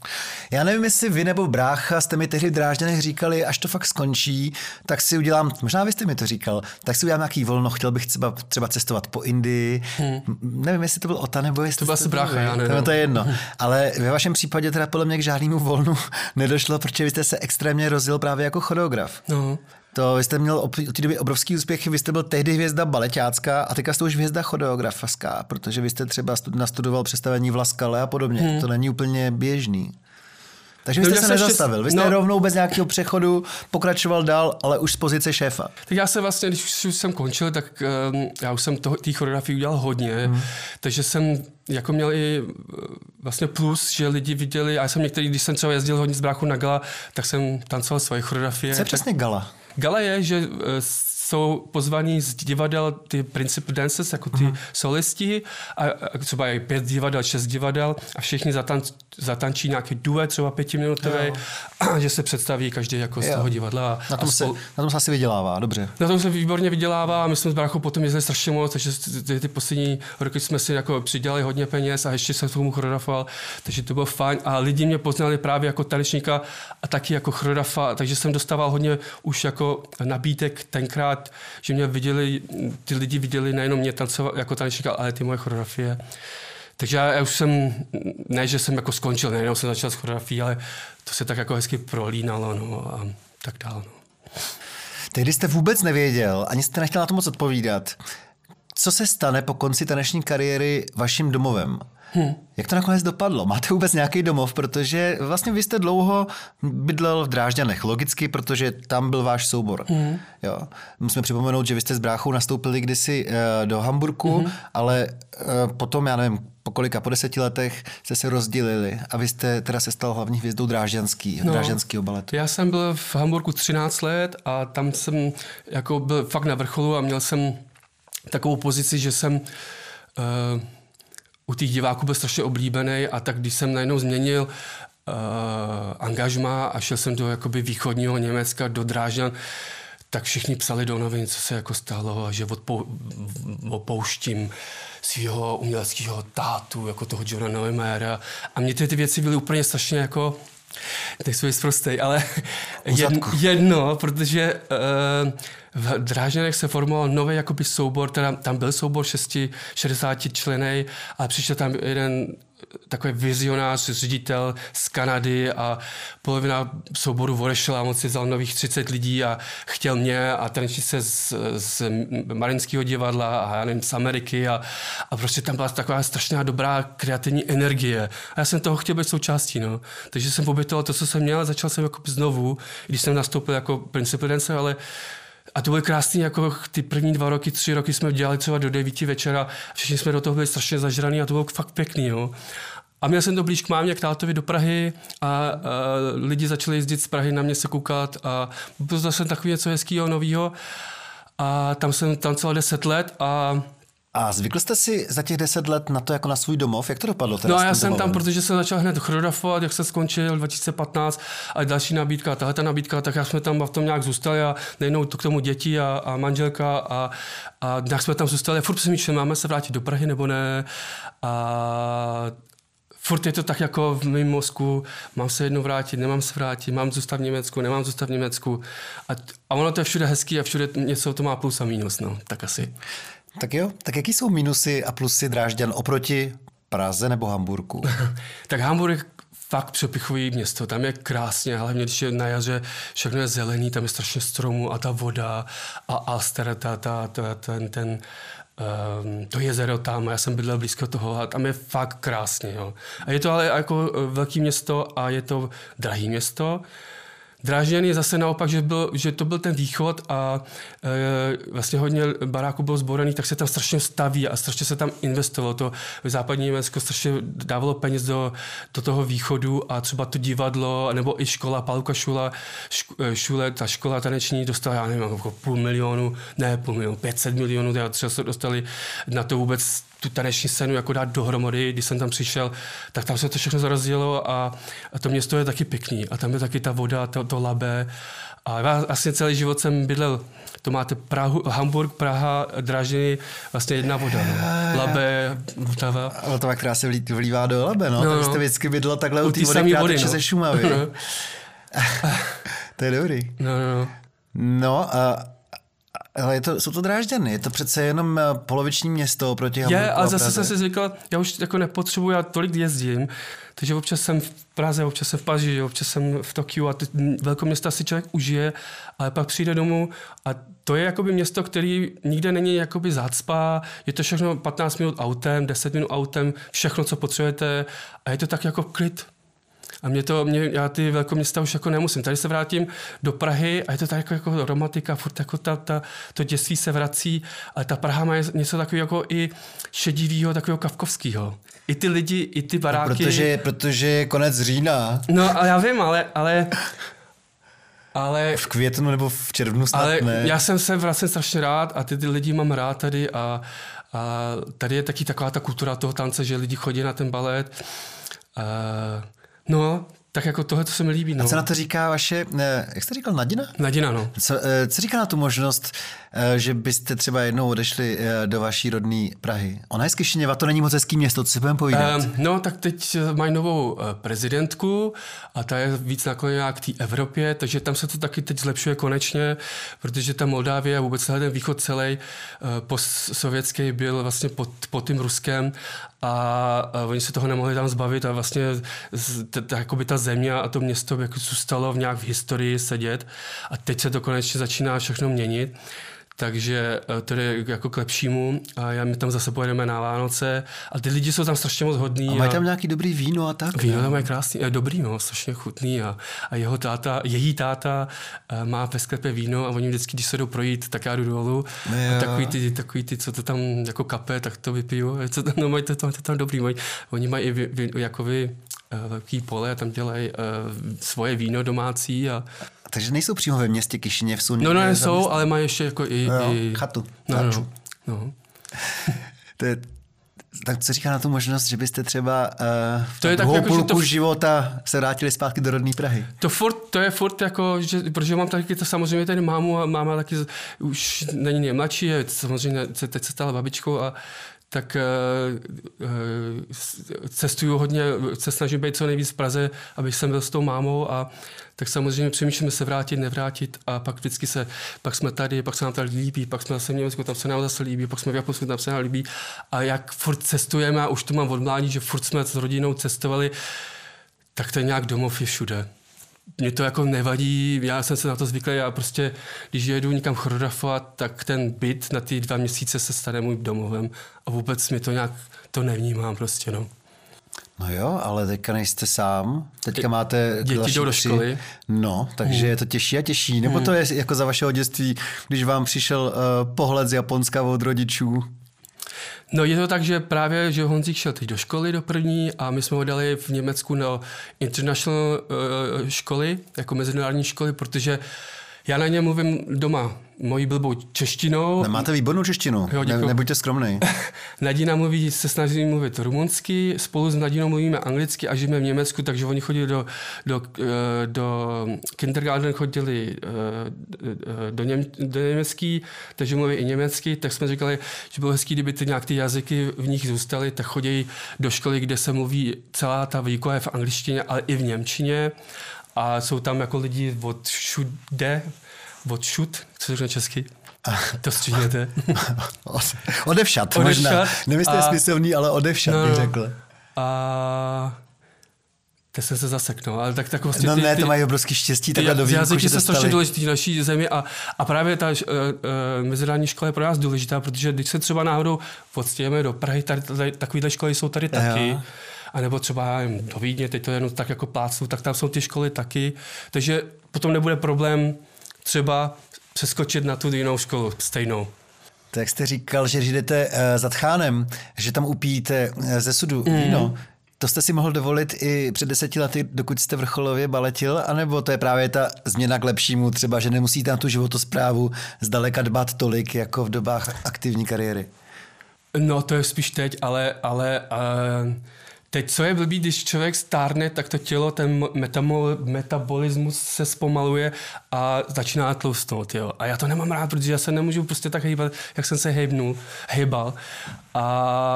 Já nevím, jestli vy nebo brácha jste mi tehdy v Drážďanech říkali, až to fakt skončí, tak si udělám, možná vy jste mi to říkal, tak si udělám nějaký volno, chtěl bych třeba, třeba cestovat po Indii. Hmm. Nevím, jestli to byl Ota, nebo jestli... To byl asi brácha, já nevím. To, to je jedno. Ale ve vašem případě teda podle mě k žádnému volnu nedošlo, protože vy jste se extrémně rozjel právě jako choreograf. No. To jste měl od té doby obrovský úspěch, vy jste byl tehdy hvězda baleťácká a teďka jste už hvězda choreografská, protože vy jste třeba nastudoval představení v La Scale a podobně. Hmm. To není úplně běžný. Takže vy jste se nezastavil, vy jste no, rovnou bez nějakého přechodu pokračoval dál, ale už z pozice šéfa. Tak já se vlastně, když už jsem končil, tak um, já už jsem té choreografii udělal hodně, hmm. takže jsem jako měl i vlastně plus, že lidi viděli, a já jsem některý, když jsem třeba jezdil hodně s bráchou na gala, tak jsem tancoval svoje choreografie. Co je přesně gala? Gala je, že jsou pozvaní z divadel ty principal dancers, jako ty uh-huh. solisti, a, a třeba je pět divadel, šest divadel a všichni zatanc, zatančí nějaký duet, třeba pětiminutový, a že se představí každý jako jo. z toho divadla. A, na, tom se, spol... na tom se asi vydělává, dobře. Na tom se výborně vydělává a my jsme s bráchou potom jezdili strašně moc, takže ty, ty poslední roky jsme si jako přidělali hodně peněz a ještě jsem tomu choreografoval, takže to bylo fajn a lidi mě poznali právě jako tanečníka a taky jako choreografa, takže jsem dostával hodně už jako nabídek tenkrát, že mě viděli, ty lidi viděli nejenom mě tancovat jako tanečníka, ale ty moje choreografie. Takže já, já už jsem, ne, že jsem jako skončil, nejenom jsem začal s choreografií, ale to se tak jako hezky prolínalo, no, a tak dále. No. Tehdy jste vůbec nevěděl, ani jste nechtěl na to moc odpovídat, co se stane po konci taneční kariéry vaším domovem? Hmm. Jak to nakonec dopadlo? Máte vůbec nějaký domov? Protože vlastně vy jste dlouho bydlel v Drážďanech. Logicky, protože tam byl váš soubor. Hmm. Jo. Musíme připomenout, že vy jste s bráchou nastoupili kdysi uh, do Hamburku, hmm. ale uh, potom, já nevím, po kolika, po deseti letech jste se rozdělili a vy jste teda se stal hlavní hvězdou drážďanský, no, drážďanského baletu. Já jsem byl v Hamburku třináct let a tam jsem jako byl fakt na vrcholu a měl jsem takovou pozici, že jsem... Uh, u těch diváků byl strašně oblíbený a tak když jsem najednou změnil uh, angažmá a šel jsem do jakoby východního Německa, do Drážďan, tak všichni psali do novin, co se jako stalo a že odpou- opouštím svého uměleckého tátu, jako toho Johna Neumeira. A mě ty, ty věci byly úplně strašně jako, nejsou jist prostej, ale jedno, jedno, protože uh, v Drážďanech se formoval nový jakoby soubor, teda tam byl soubor šesti, šedesáti členej, ale přišel tam jeden takový vizionář, ředitel z Kanady a polovina souboru odešla a on si vzal nových třicet lidí a chtěl mě a tanečnice z, z Marinského divadla a já nevím, z Ameriky a, a prostě tam byla taková strašná dobrá kreativní energie. A já jsem toho chtěl být součástí, no. Takže jsem obětoval to, co jsem měl, začal jsem jako znovu, když jsem nastoupil jako principal dancer, ale a to bylo krásný, jako ty první dva roky, tři roky jsme dělali třeba do devíti večera, všichni jsme do toho byli strašně zažraný a to bylo fakt pěkný, jo. A měl jsem to blíž k mámě, k tátovi do Prahy a, a lidi začali jezdit z Prahy na mě se koukat a byl zase takový něco hezkýho, novýho a tam jsem tancoval deset let a... A zvykl jste si za těch deset let na to jako na svůj domov? Jak to dopadlo teda? No já jsem domovem? Tam, protože jsem začal hned choreografovat, jak jsem skončil dva tisíce patnáct a další nabídka, tahle ta nabídka, tak já jsme tam v tom nějak zůstali a nejednou to k tomu děti a, a manželka a, a nějak jsme tam zůstali. Furt jsem myšlel, máme se vrátit do Prahy nebo ne a... Furt je to tak jako v mém mozku, mám se jednou vrátit, nemám se vrátit, mám zůstat v Německu, nemám zůstat v Německu. A, a ono to je všude hezký a všude něco to má plus a mínus, no, tak asi. Tak jo, tak jaký jsou mínusy a plusy Drážďan oproti Praze nebo Hamburku? Tak Hamburg fakt přepichují město, tam je krásně, hlavně když je na jaře, všechno je zelený, tam je strašně stromů a ta voda a Alster, ta, ta, ta, ten... ten Um, to jezero tam, já jsem bydlel blízko toho a tam je fakt krásně. Jo. A je to ale jako velké město a je to drahé město. Drážďan je zase naopak, že, byl, že to byl ten východ a e, vlastně hodně baráků bylo zboraných, tak se tam strašně staví a strašně se tam investovalo. To západní Německo strašně dávalo peněz do, do toho východu a třeba to divadlo, nebo i škola, Paluka šula, šule, ta škola taneční dostala, já nevím, jako půl milionu, ne půl milionu, pětset milionů, třeba se dostali na to vůbec tu taneční scénu jako dát dohromady, když jsem tam přišel, tak tam se to všechno zarazilo a, a to město je taky pěkný a tam je taky ta voda, to, to Labe a já vlastně celý život jsem bydlel, to máte Prahu, Hamburg, Praha, Drážďany, vlastně jedna voda, no. Labe, Vltava. Vltava, která se vlívá do Labe, no, no, no. To jste vždycky bydlel takhle u té vody, která teče ze Šumavy. No. To je dobrý. No, no, no. No a ale je to, jsou to Drážďany, je to přece jenom poloviční město proti Hamburku. Je, ale zase jsem si zvykl, já už jako nepotřebuji, já tolik jezdím, takže občas jsem v Praze, občas jsem v Paříži, občas jsem v Tokiu a ty velkoměsta si člověk užije, ale pak přijde domů a to je jakoby město, který nikde není jakoby zácpa, je to všechno patnáct minut autem, deset minut autem, všechno, co potřebujete a je to tak jako klid. A mě to, mě, já ty velkoměsta už jako nemusím. Tady se vrátím do Prahy a je to tak jako, jako romantika, furt jako ta, ta, to dětství se vrací, ale ta Praha má něco takového jako i šedivýho, takového kafkovského. I ty lidi, i ty baráky. No, protože, protože je konec října. No, ale já vím, ale... ale Ale, v květnu nebo v červnu snad ale ne. Já jsem se vlastně strašně rád a ty, ty lidi mám rád tady a, a tady je taky taková ta kultura toho tance, že lidi chodí na ten balet. A, no, tak jako tohle, to se mi líbí. No. A co na to říká vaše, jak jste říkal, Nadina? Nadina, no. Co, co říká na tu možnost, že byste třeba jednou odešli do vaší rodné Prahy? Ona je z Kišiněva, to není moc hezký město, co si budeme povídat? Um, no, tak teď mají novou prezidentku a ta je víc nakloněná k té Evropě, takže tam se to taky teď zlepšuje konečně, protože ta Moldávie a vůbec ten východ celý postsovětský byl vlastně pod, pod tím Ruskem a oni se toho nemohli tam zbavit a vlastně ta, ta, jakoby ta země a to město jako zůstalo v nějak v historii sedět a teď se to konečně začíná všechno měnit, takže to je jako k lepšímu a já, my tam zase pojedeme na Vánoce a ty lidi jsou tam strašně moc hodní. A mají a... tam nějaký dobrý víno a tak? Víno tam je krásný, je dobrý, no, strašně chutný a, a jeho táta, její táta má ve sklepě víno a oni vždycky, když se jdou projít, tak já jdu dolů a takový ty, takový ty, co to tam jako kape, tak to vypiju, no mají to, to, to tam dobrý, mají, oni mají i vy, vy, jako vy velký pole a tam dělají uh, svoje víno domácí. A... Takže nejsou přímo ve městě Kišiněv? Jsou no, no, jsou, ale mají ještě jako i... No, i... chatu. No, no, no. To je, tak co říká na tu možnost, že byste třeba uh, to je tak, jako, půlku to... života se vrátili zpátky do rodné Prahy? To, furt, to je furt jako, že, protože mám taky to samozřejmě tady mámu a máma taky už není nejmladší, je, samozřejmě teď se stala babičkou a tak cestuju hodně, se snažím být co nejvíc v Praze, abych jsem byl s tou mámou, a tak samozřejmě přemýšlíme se vrátit, nevrátit, a pak vždycky se, pak jsme tady, pak se nám tady líbí, pak jsme zase v Německu, tam se nám zase líbí, pak jsme v Japonsku, tam se nám líbí, a jak furt cestujeme, a už to mám od mládí, že furt jsme s rodinou cestovali, tak to je nějak domov je všude. Mě to jako nevadí, já jsem se na to zvyklý, já prostě, když jedu někam choreografovat, tak ten byt na ty dva měsíce se stane můj domovem a vůbec mě to nějak, to nevnímám prostě, no. No jo, ale teďka nejste sám, teďka máte... Děti jdou do školy. No, takže hmm. je to těžší a těžší, nebo hmm. to je jako za vašeho dětství, když vám přišel uh, pohled z Japonska od rodičů? No je to tak, že právě, že Honzík šel teď do školy do první a my jsme ho dali v Německu na international uh, školy, jako mezinárodní školy, protože já na něm mluvím doma mojí blbou češtinou. Máte výbornou češtinu, jo, ne, nebuďte skromný. Nadina mluví, se snaží mluvit rumunsky, spolu s Nadinou mluvíme anglicky a žijeme v Německu, takže oni chodili do, do, do kindergarten, chodili do, něm, do německý, takže mluví i německy, tak jsme říkali, že bylo hezký, kdyby ty nějak ty jazyky v nich zůstaly, tak chodí do školy, kde se mluví celá ta výuka je v angličtině, ale i v němčině. A jsou tam jako lidi od všude, od šut, co řekne česky, to stříhnete. Odevšad, možná. Nemyslíte smyslný, ale odevšad, no, bych řekl. A... Teď jsem se zaseknul, ale tak, tak vlastně... No ty, ne, to mají obrovský štěstí, takhle do výjimku, že dostali. Jazyky jsou strašně důležitý v naší zemi a, a právě ta uh, uh, mezinárodní škola je pro nás důležitá, protože když se třeba náhodou odstějeme do Prahy, tady, tady, takovýhle školy jsou tady taky, Aha. a nebo třeba nevím, do Vídně, teď to jenom tak jako plácu, tak tam jsou ty školy taky, takže potom nebude problém třeba přeskočit na tu jinou školu stejnou. Tak jste říkal, že jdete uh, za tchánem, že tam upíjíte uh, ze sudu mm. víno. To jste si mohl dovolit i před deseti lety, dokud jste vrcholově baletil, anebo to je právě ta změna k lepšímu, třeba, že nemusíte na tu životosprávu zdaleka dbát tolik, jako v dobách aktivní kariéry? No to je spíš teď, ale, ale uh, teď, co je blbý, když člověk stárne, tak to tělo, ten metamol, metabolismus se zpomaluje a začíná tloustnout, jo. A já to nemám rád, protože já se nemůžu prostě tak hýbat, jak jsem se hejbnul, hejbal. A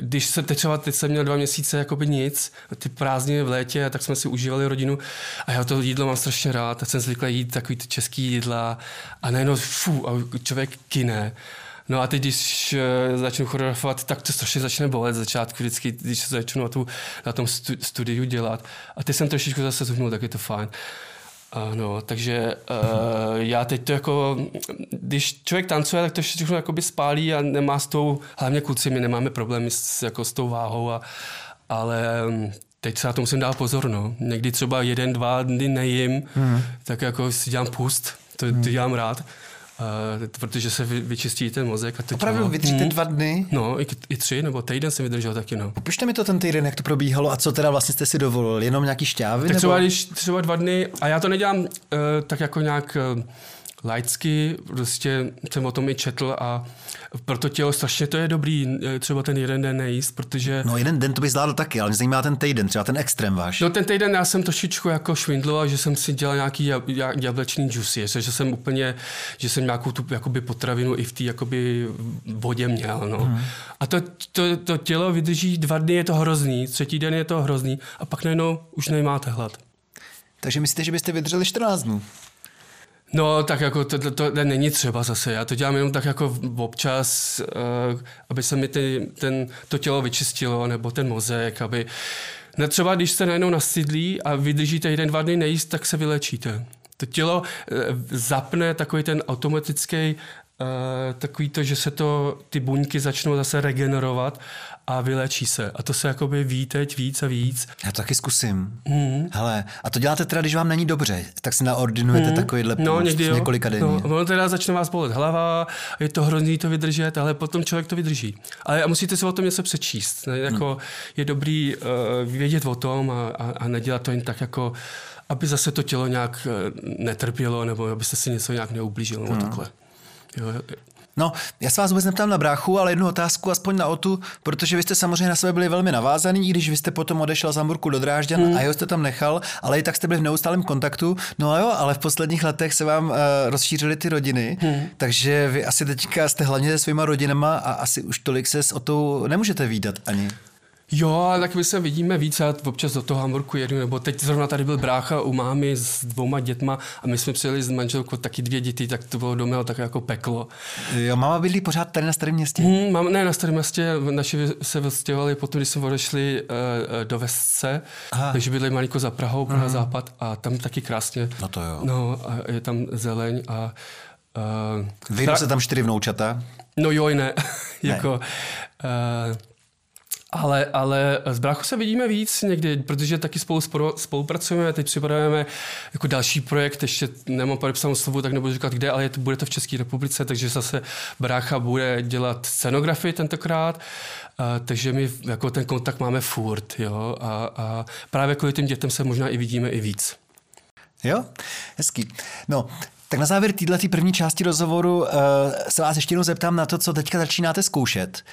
když jsem teď třeba, teď jsem měl dva měsíce jakoby nic, ty prázdniny v létě, tak jsme si užívali rodinu a já to jídlo mám strašně rád, tak jsem zvyklý jít takový ty český jídla a najednou fů, a člověk kyne. No a teď, když začnu choreografovat, tak to strašně začne bolet začátku vždycky, když se začnu na, tu, na tom studiu dělat. A teď jsem trošičku zase zuhnul, tak je to fajn. Uh, no, takže uh, já teď to jako, když člověk tancuje, tak to všechno jakoby spálí a nemá s tou, hlavně kluci, my nemáme problémy s, jako s tou váhou, a, ale teď se na to musím dát pozor, no. Někdy třeba jeden, dva dny nejím, hmm. tak jako si dělám pust, to, hmm. to dělám rád. Uh, protože se vy, vyčistí ten mozek. A teď, opravdu no, vydržíte mm, dva dny? No, i, i tři, nebo týden jsem vydržel taky, no. Popište mi to ten týden, jak to probíhalo a co teda vlastně jste si dovolil? Jenom nějaký šťávy? Tak třeba, nebo? Když třeba dva dny, a já to nedělám uh, tak jako nějak uh, laicky, prostě jsem o tom i četl a proto tělo strašně to je dobrý, třeba ten jeden den nejíst, protože... No jeden den to bych zvládl taky, ale mě zajímá ten týden, třeba ten extrém váš. No ten týden já jsem trošičku jako švindloval, že jsem si dělal nějaký jablečný džusy, že jsem úplně, že jsem nějakou tu jakoby potravinu i v té jakoby vodě měl, no. Hmm. A to, to, to tělo vydrží dva dny, je to hrozný, třetí den je to hrozný a pak najednou už nemáte hlad. Takže myslíte, že byste vydrželi čtrnáct dnů? No, tak jako to, to, to není třeba zase. Já to dělám jenom tak jako občas, uh, aby se mi ty, ten, to tělo vyčistilo, nebo ten mozek, aby... No třeba, když se najednou nasidlí a vydržíte jeden, dva dny nejíst, tak se vylečíte. To tělo uh, zapne takový ten automatický, uh, takový to, že se to, ty buňky začnou zase regenerovat a vylečí se. A to se jakoby ví teď víc a víc. Já to taky zkusím. Mm. Hele, a to děláte teda, když vám není dobře, tak si naordinujete mm. takovýhle no, půst několika denně. No, ono teda začne vás bolet hlava, je to hrozný to vydržet, ale potom člověk to vydrží. Ale musíte si o tom něco přečíst. Ne? Jako mm. Je dobrý uh, vědět o tom a, a, a nedělat to jen tak jako, aby zase to tělo nějak netrpělo, nebo aby se si něco nějak neublížilo. Mm. Takhle. Jo, No, já se vás vůbec neptám na bráchu, ale jednu otázku aspoň na Otu, protože vy jste samozřejmě na sebe byli velmi navázaný, i když vy jste potom odešel z Hamburku do Drážďan hmm. a jeho jste tam nechal, ale i tak jste byli v neustálém kontaktu. No a jo, ale v posledních letech se vám uh, rozšířily ty rodiny, hmm. takže vy asi teďka jste hlavně se svýma rodinama a asi už tolik se s Otou nemůžete vídat ani. Jo, tak my se vidíme víc, já občas do toho Hamburku jedu, nebo teď zrovna tady byl brácha u mámy s dvouma dětma a my jsme přijeli s manželkou taky dvě děti, tak to bylo doma tak jako peklo. Jo, máma bydlí pořád tady na Starém Městě? Hmm, mám, ne, na Starém Městě, naši se vystěhovali potom, když jsme odešli uh, do Vesce, aha. takže bydleli malinko za Prahou, Praha mm. západ a tam taky krásně. No to jo. No a je tam zeleň a... Uh, Vyjdu se tam čtyři vnoučata? No joj, ne. jako... Ne. Uh, Ale, ale s bráchou se vidíme víc někdy, protože taky spolu spolupracujeme, teď připravujeme jako další projekt, ještě nemám podepsanou slovu, tak nebudu říkat kde, ale je to, bude to v České republice, takže zase brácha bude dělat scenografii tentokrát, a, takže my jako ten kontakt máme furt, jo, a, a právě kvůli těm dětem se možná i vidíme i víc. Jo, hezký. No, tak na závěr této první části rozhovoru uh, se vás ještě jednou zeptám na to, co teďka začínáte zkoušet.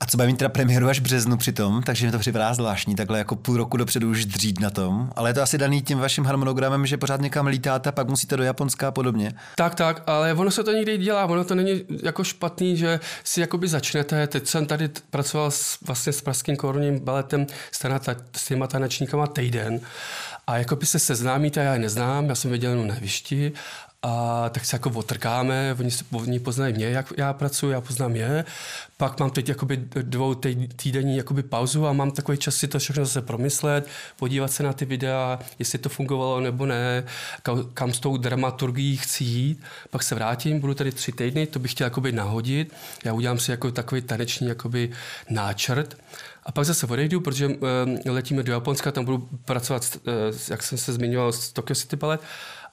A co bude mít teda premiéru až v březnu přitom, takže mi to připadá zvláštní, takhle jako půl roku dopředu už dřít na tom. Ale je to asi daný tím vaším harmonogramem, že pořád někam lítáte, pak musíte do Japonska a podobně. Tak, tak, ale ono se to někdy dělá, ono to není jako špatný, že si jakoby začnete, teď jsem tady pracoval s, vlastně s Pražským komorním baletem s těma tanečníkama týden a jakoby se seznámíte, já je neznám, já jsem věděl jenom na hvišti, a tak se jako otrkáme, oni, oni poznají mě, jak já pracuji, já poznám je. Pak mám teď jakoby dvou týdenní jakoby pauzu a mám takový čas si to všechno zase promyslet, podívat se na ty videa, jestli to fungovalo nebo ne, kam s tou dramaturgií chci jít. Pak se vrátím, budu tady tři týdny, to bych chtěl jakoby nahodit. Já udělám si jako takový taneční jakoby náčrt. A pak zase odejdu, protože um, letíme do Japonska, tam budu pracovat, uh, jak jsem se zmiňoval, s Tokyo City Ballet.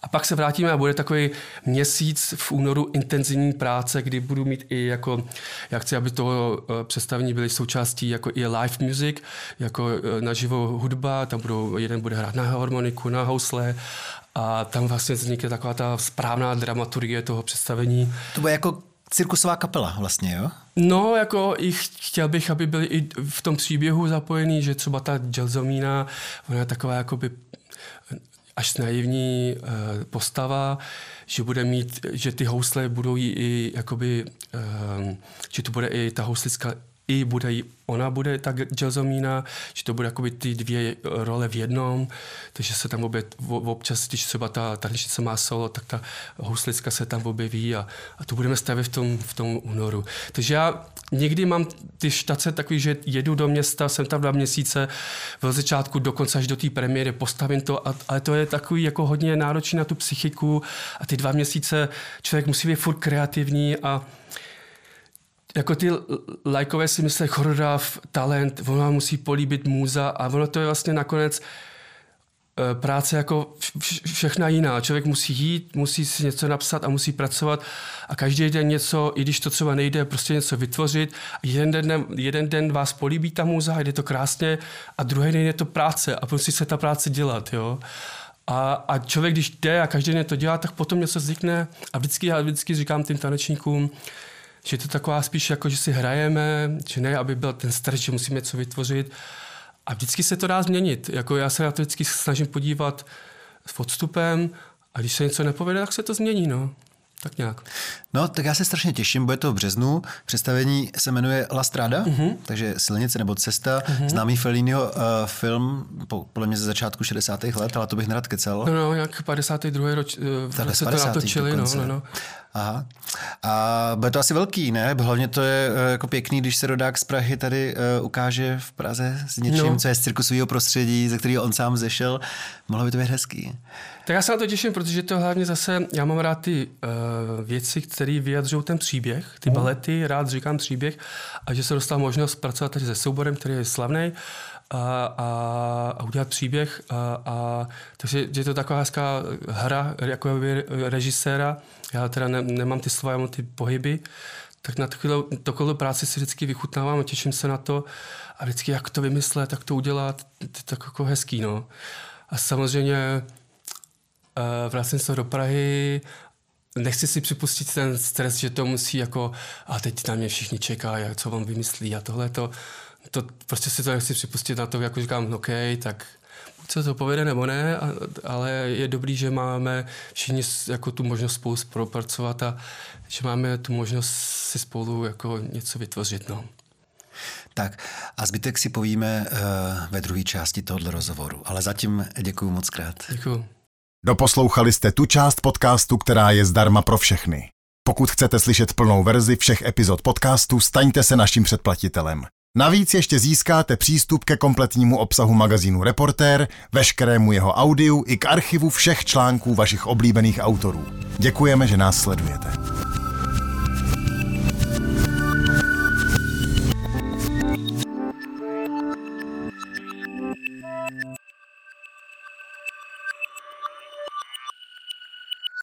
A pak se vrátíme a bude takový měsíc v únoru intenzivní práce, kdy budu mít i jako, já chci, aby toho představení byly součástí jako i live music, jako naživo hudba, tam budou, jeden bude hrát na harmoniku, na housle a tam vlastně vznikne taková ta správná dramaturgie toho představení. To bude jako cirkusová kapela vlastně, jo? No, jako i chtěl bych, aby byli i v tom příběhu zapojený, že třeba ta Gelsomina, ona je taková jakoby až naivní postava, že bude mít, že ty housle budou jí i jakoby, že to bude i ta houslická, i bude jí, ona bude ta Gelsomina, že to bude jakoby ty dvě role v jednom, takže se tam obě, občas, když třeba ta tanečnice má solo, tak ta houslická se tam objeví a, a to budeme stavět v tom, v tom únoru. Takže já někdy mám ty štace takový, že jedu do města, jsem tam dva měsíce, od začátku dokonce až do té premiéry, postavím to, a, ale to je takový jako hodně náročný na tu psychiku a ty dva měsíce člověk musí být furt kreativní a jako ty lajkové si myslí choreograf, talent, ono musí políbit můza a ono to je vlastně nakonec práce jako všechna jiná. Člověk musí jít, musí si něco napsat a musí pracovat a každý den něco, i když to třeba nejde, prostě něco vytvořit. Jeden den, jeden den vás políbí ta můza, jde to krásně a druhý den je to práce a musí se ta práce dělat, jo. A, a člověk, když jde a každý den to dělá, tak potom něco vznikne a vždycky, já vždycky říkám tím tanečníkům, že je to taková spíš jako, že si hrajeme, že ne, aby byl ten stres, že musíme něco vytvořit. A vždycky se to dá změnit. Jako já se na to vždycky snažím podívat s odstupem a když se něco nepovede, tak se to změní, no. Tak nějak. No, tak já se strašně těším, bude to v březnu. Představení se jmenuje La Strada, uh-huh. takže silnice nebo cesta. Uh-huh. Známý Felliniho uh, film, podle mě ze začátku šedesátých let, ale to bych nerad kecal. No, no, jak padesátý druhý roč uh, se to natočili. No, no, no. Aha. A bude to asi velký, ne? Hlavně to je uh, jako pěkný, když se rodák z Prahy tady uh, ukáže v Praze s něčím, no. co je z cirkusového prostředí, ze kterého on sám zešel. Mohlo by to být hezký. Tak já se na to těším, protože to hlavně zase, já mám rád ty uh, věci, které vyjadřují ten příběh, ty mm. balety, rád říkám příběh a že se dostal možnost pracovat tady se souborem, který je slavný a, a, a udělat příběh. A, a, takže je to taková hezká hra jako režiséra, já teda ne, nemám ty slova, já mám ty pohyby, tak na takovou práci si vždycky vychutnávám a těším se na to a vždycky jak to vymyslet, jak to udělat, to je tak jako hezký, no. A samozřejmě vracím se do Prahy nechci si připustit ten stres, že to musí jako a teď na mě všichni čekají, co vám vymyslí a tohle to, to prostě si to nechci připustit na to, jako říkám, OK, tak buď se to povede nebo ne, a, ale je dobrý, že máme všichni jako tu možnost spolu spolupracovat a že máme tu možnost si spolu jako něco vytvořit, no. Tak a zbytek si povíme uh, ve druhé části tohoto rozhovoru, ale zatím děkuju moc krát. Děkuju. Doposlouchali jste tu část podcastu, která je zdarma pro všechny. Pokud chcete slyšet plnou verzi všech epizod podcastu, staňte se naším předplatitelem. Navíc ještě získáte přístup ke kompletnímu obsahu magazínu Reportér, veškerému jeho audiu i k archivu všech článků vašich oblíbených autorů. Děkujeme, že nás sledujete.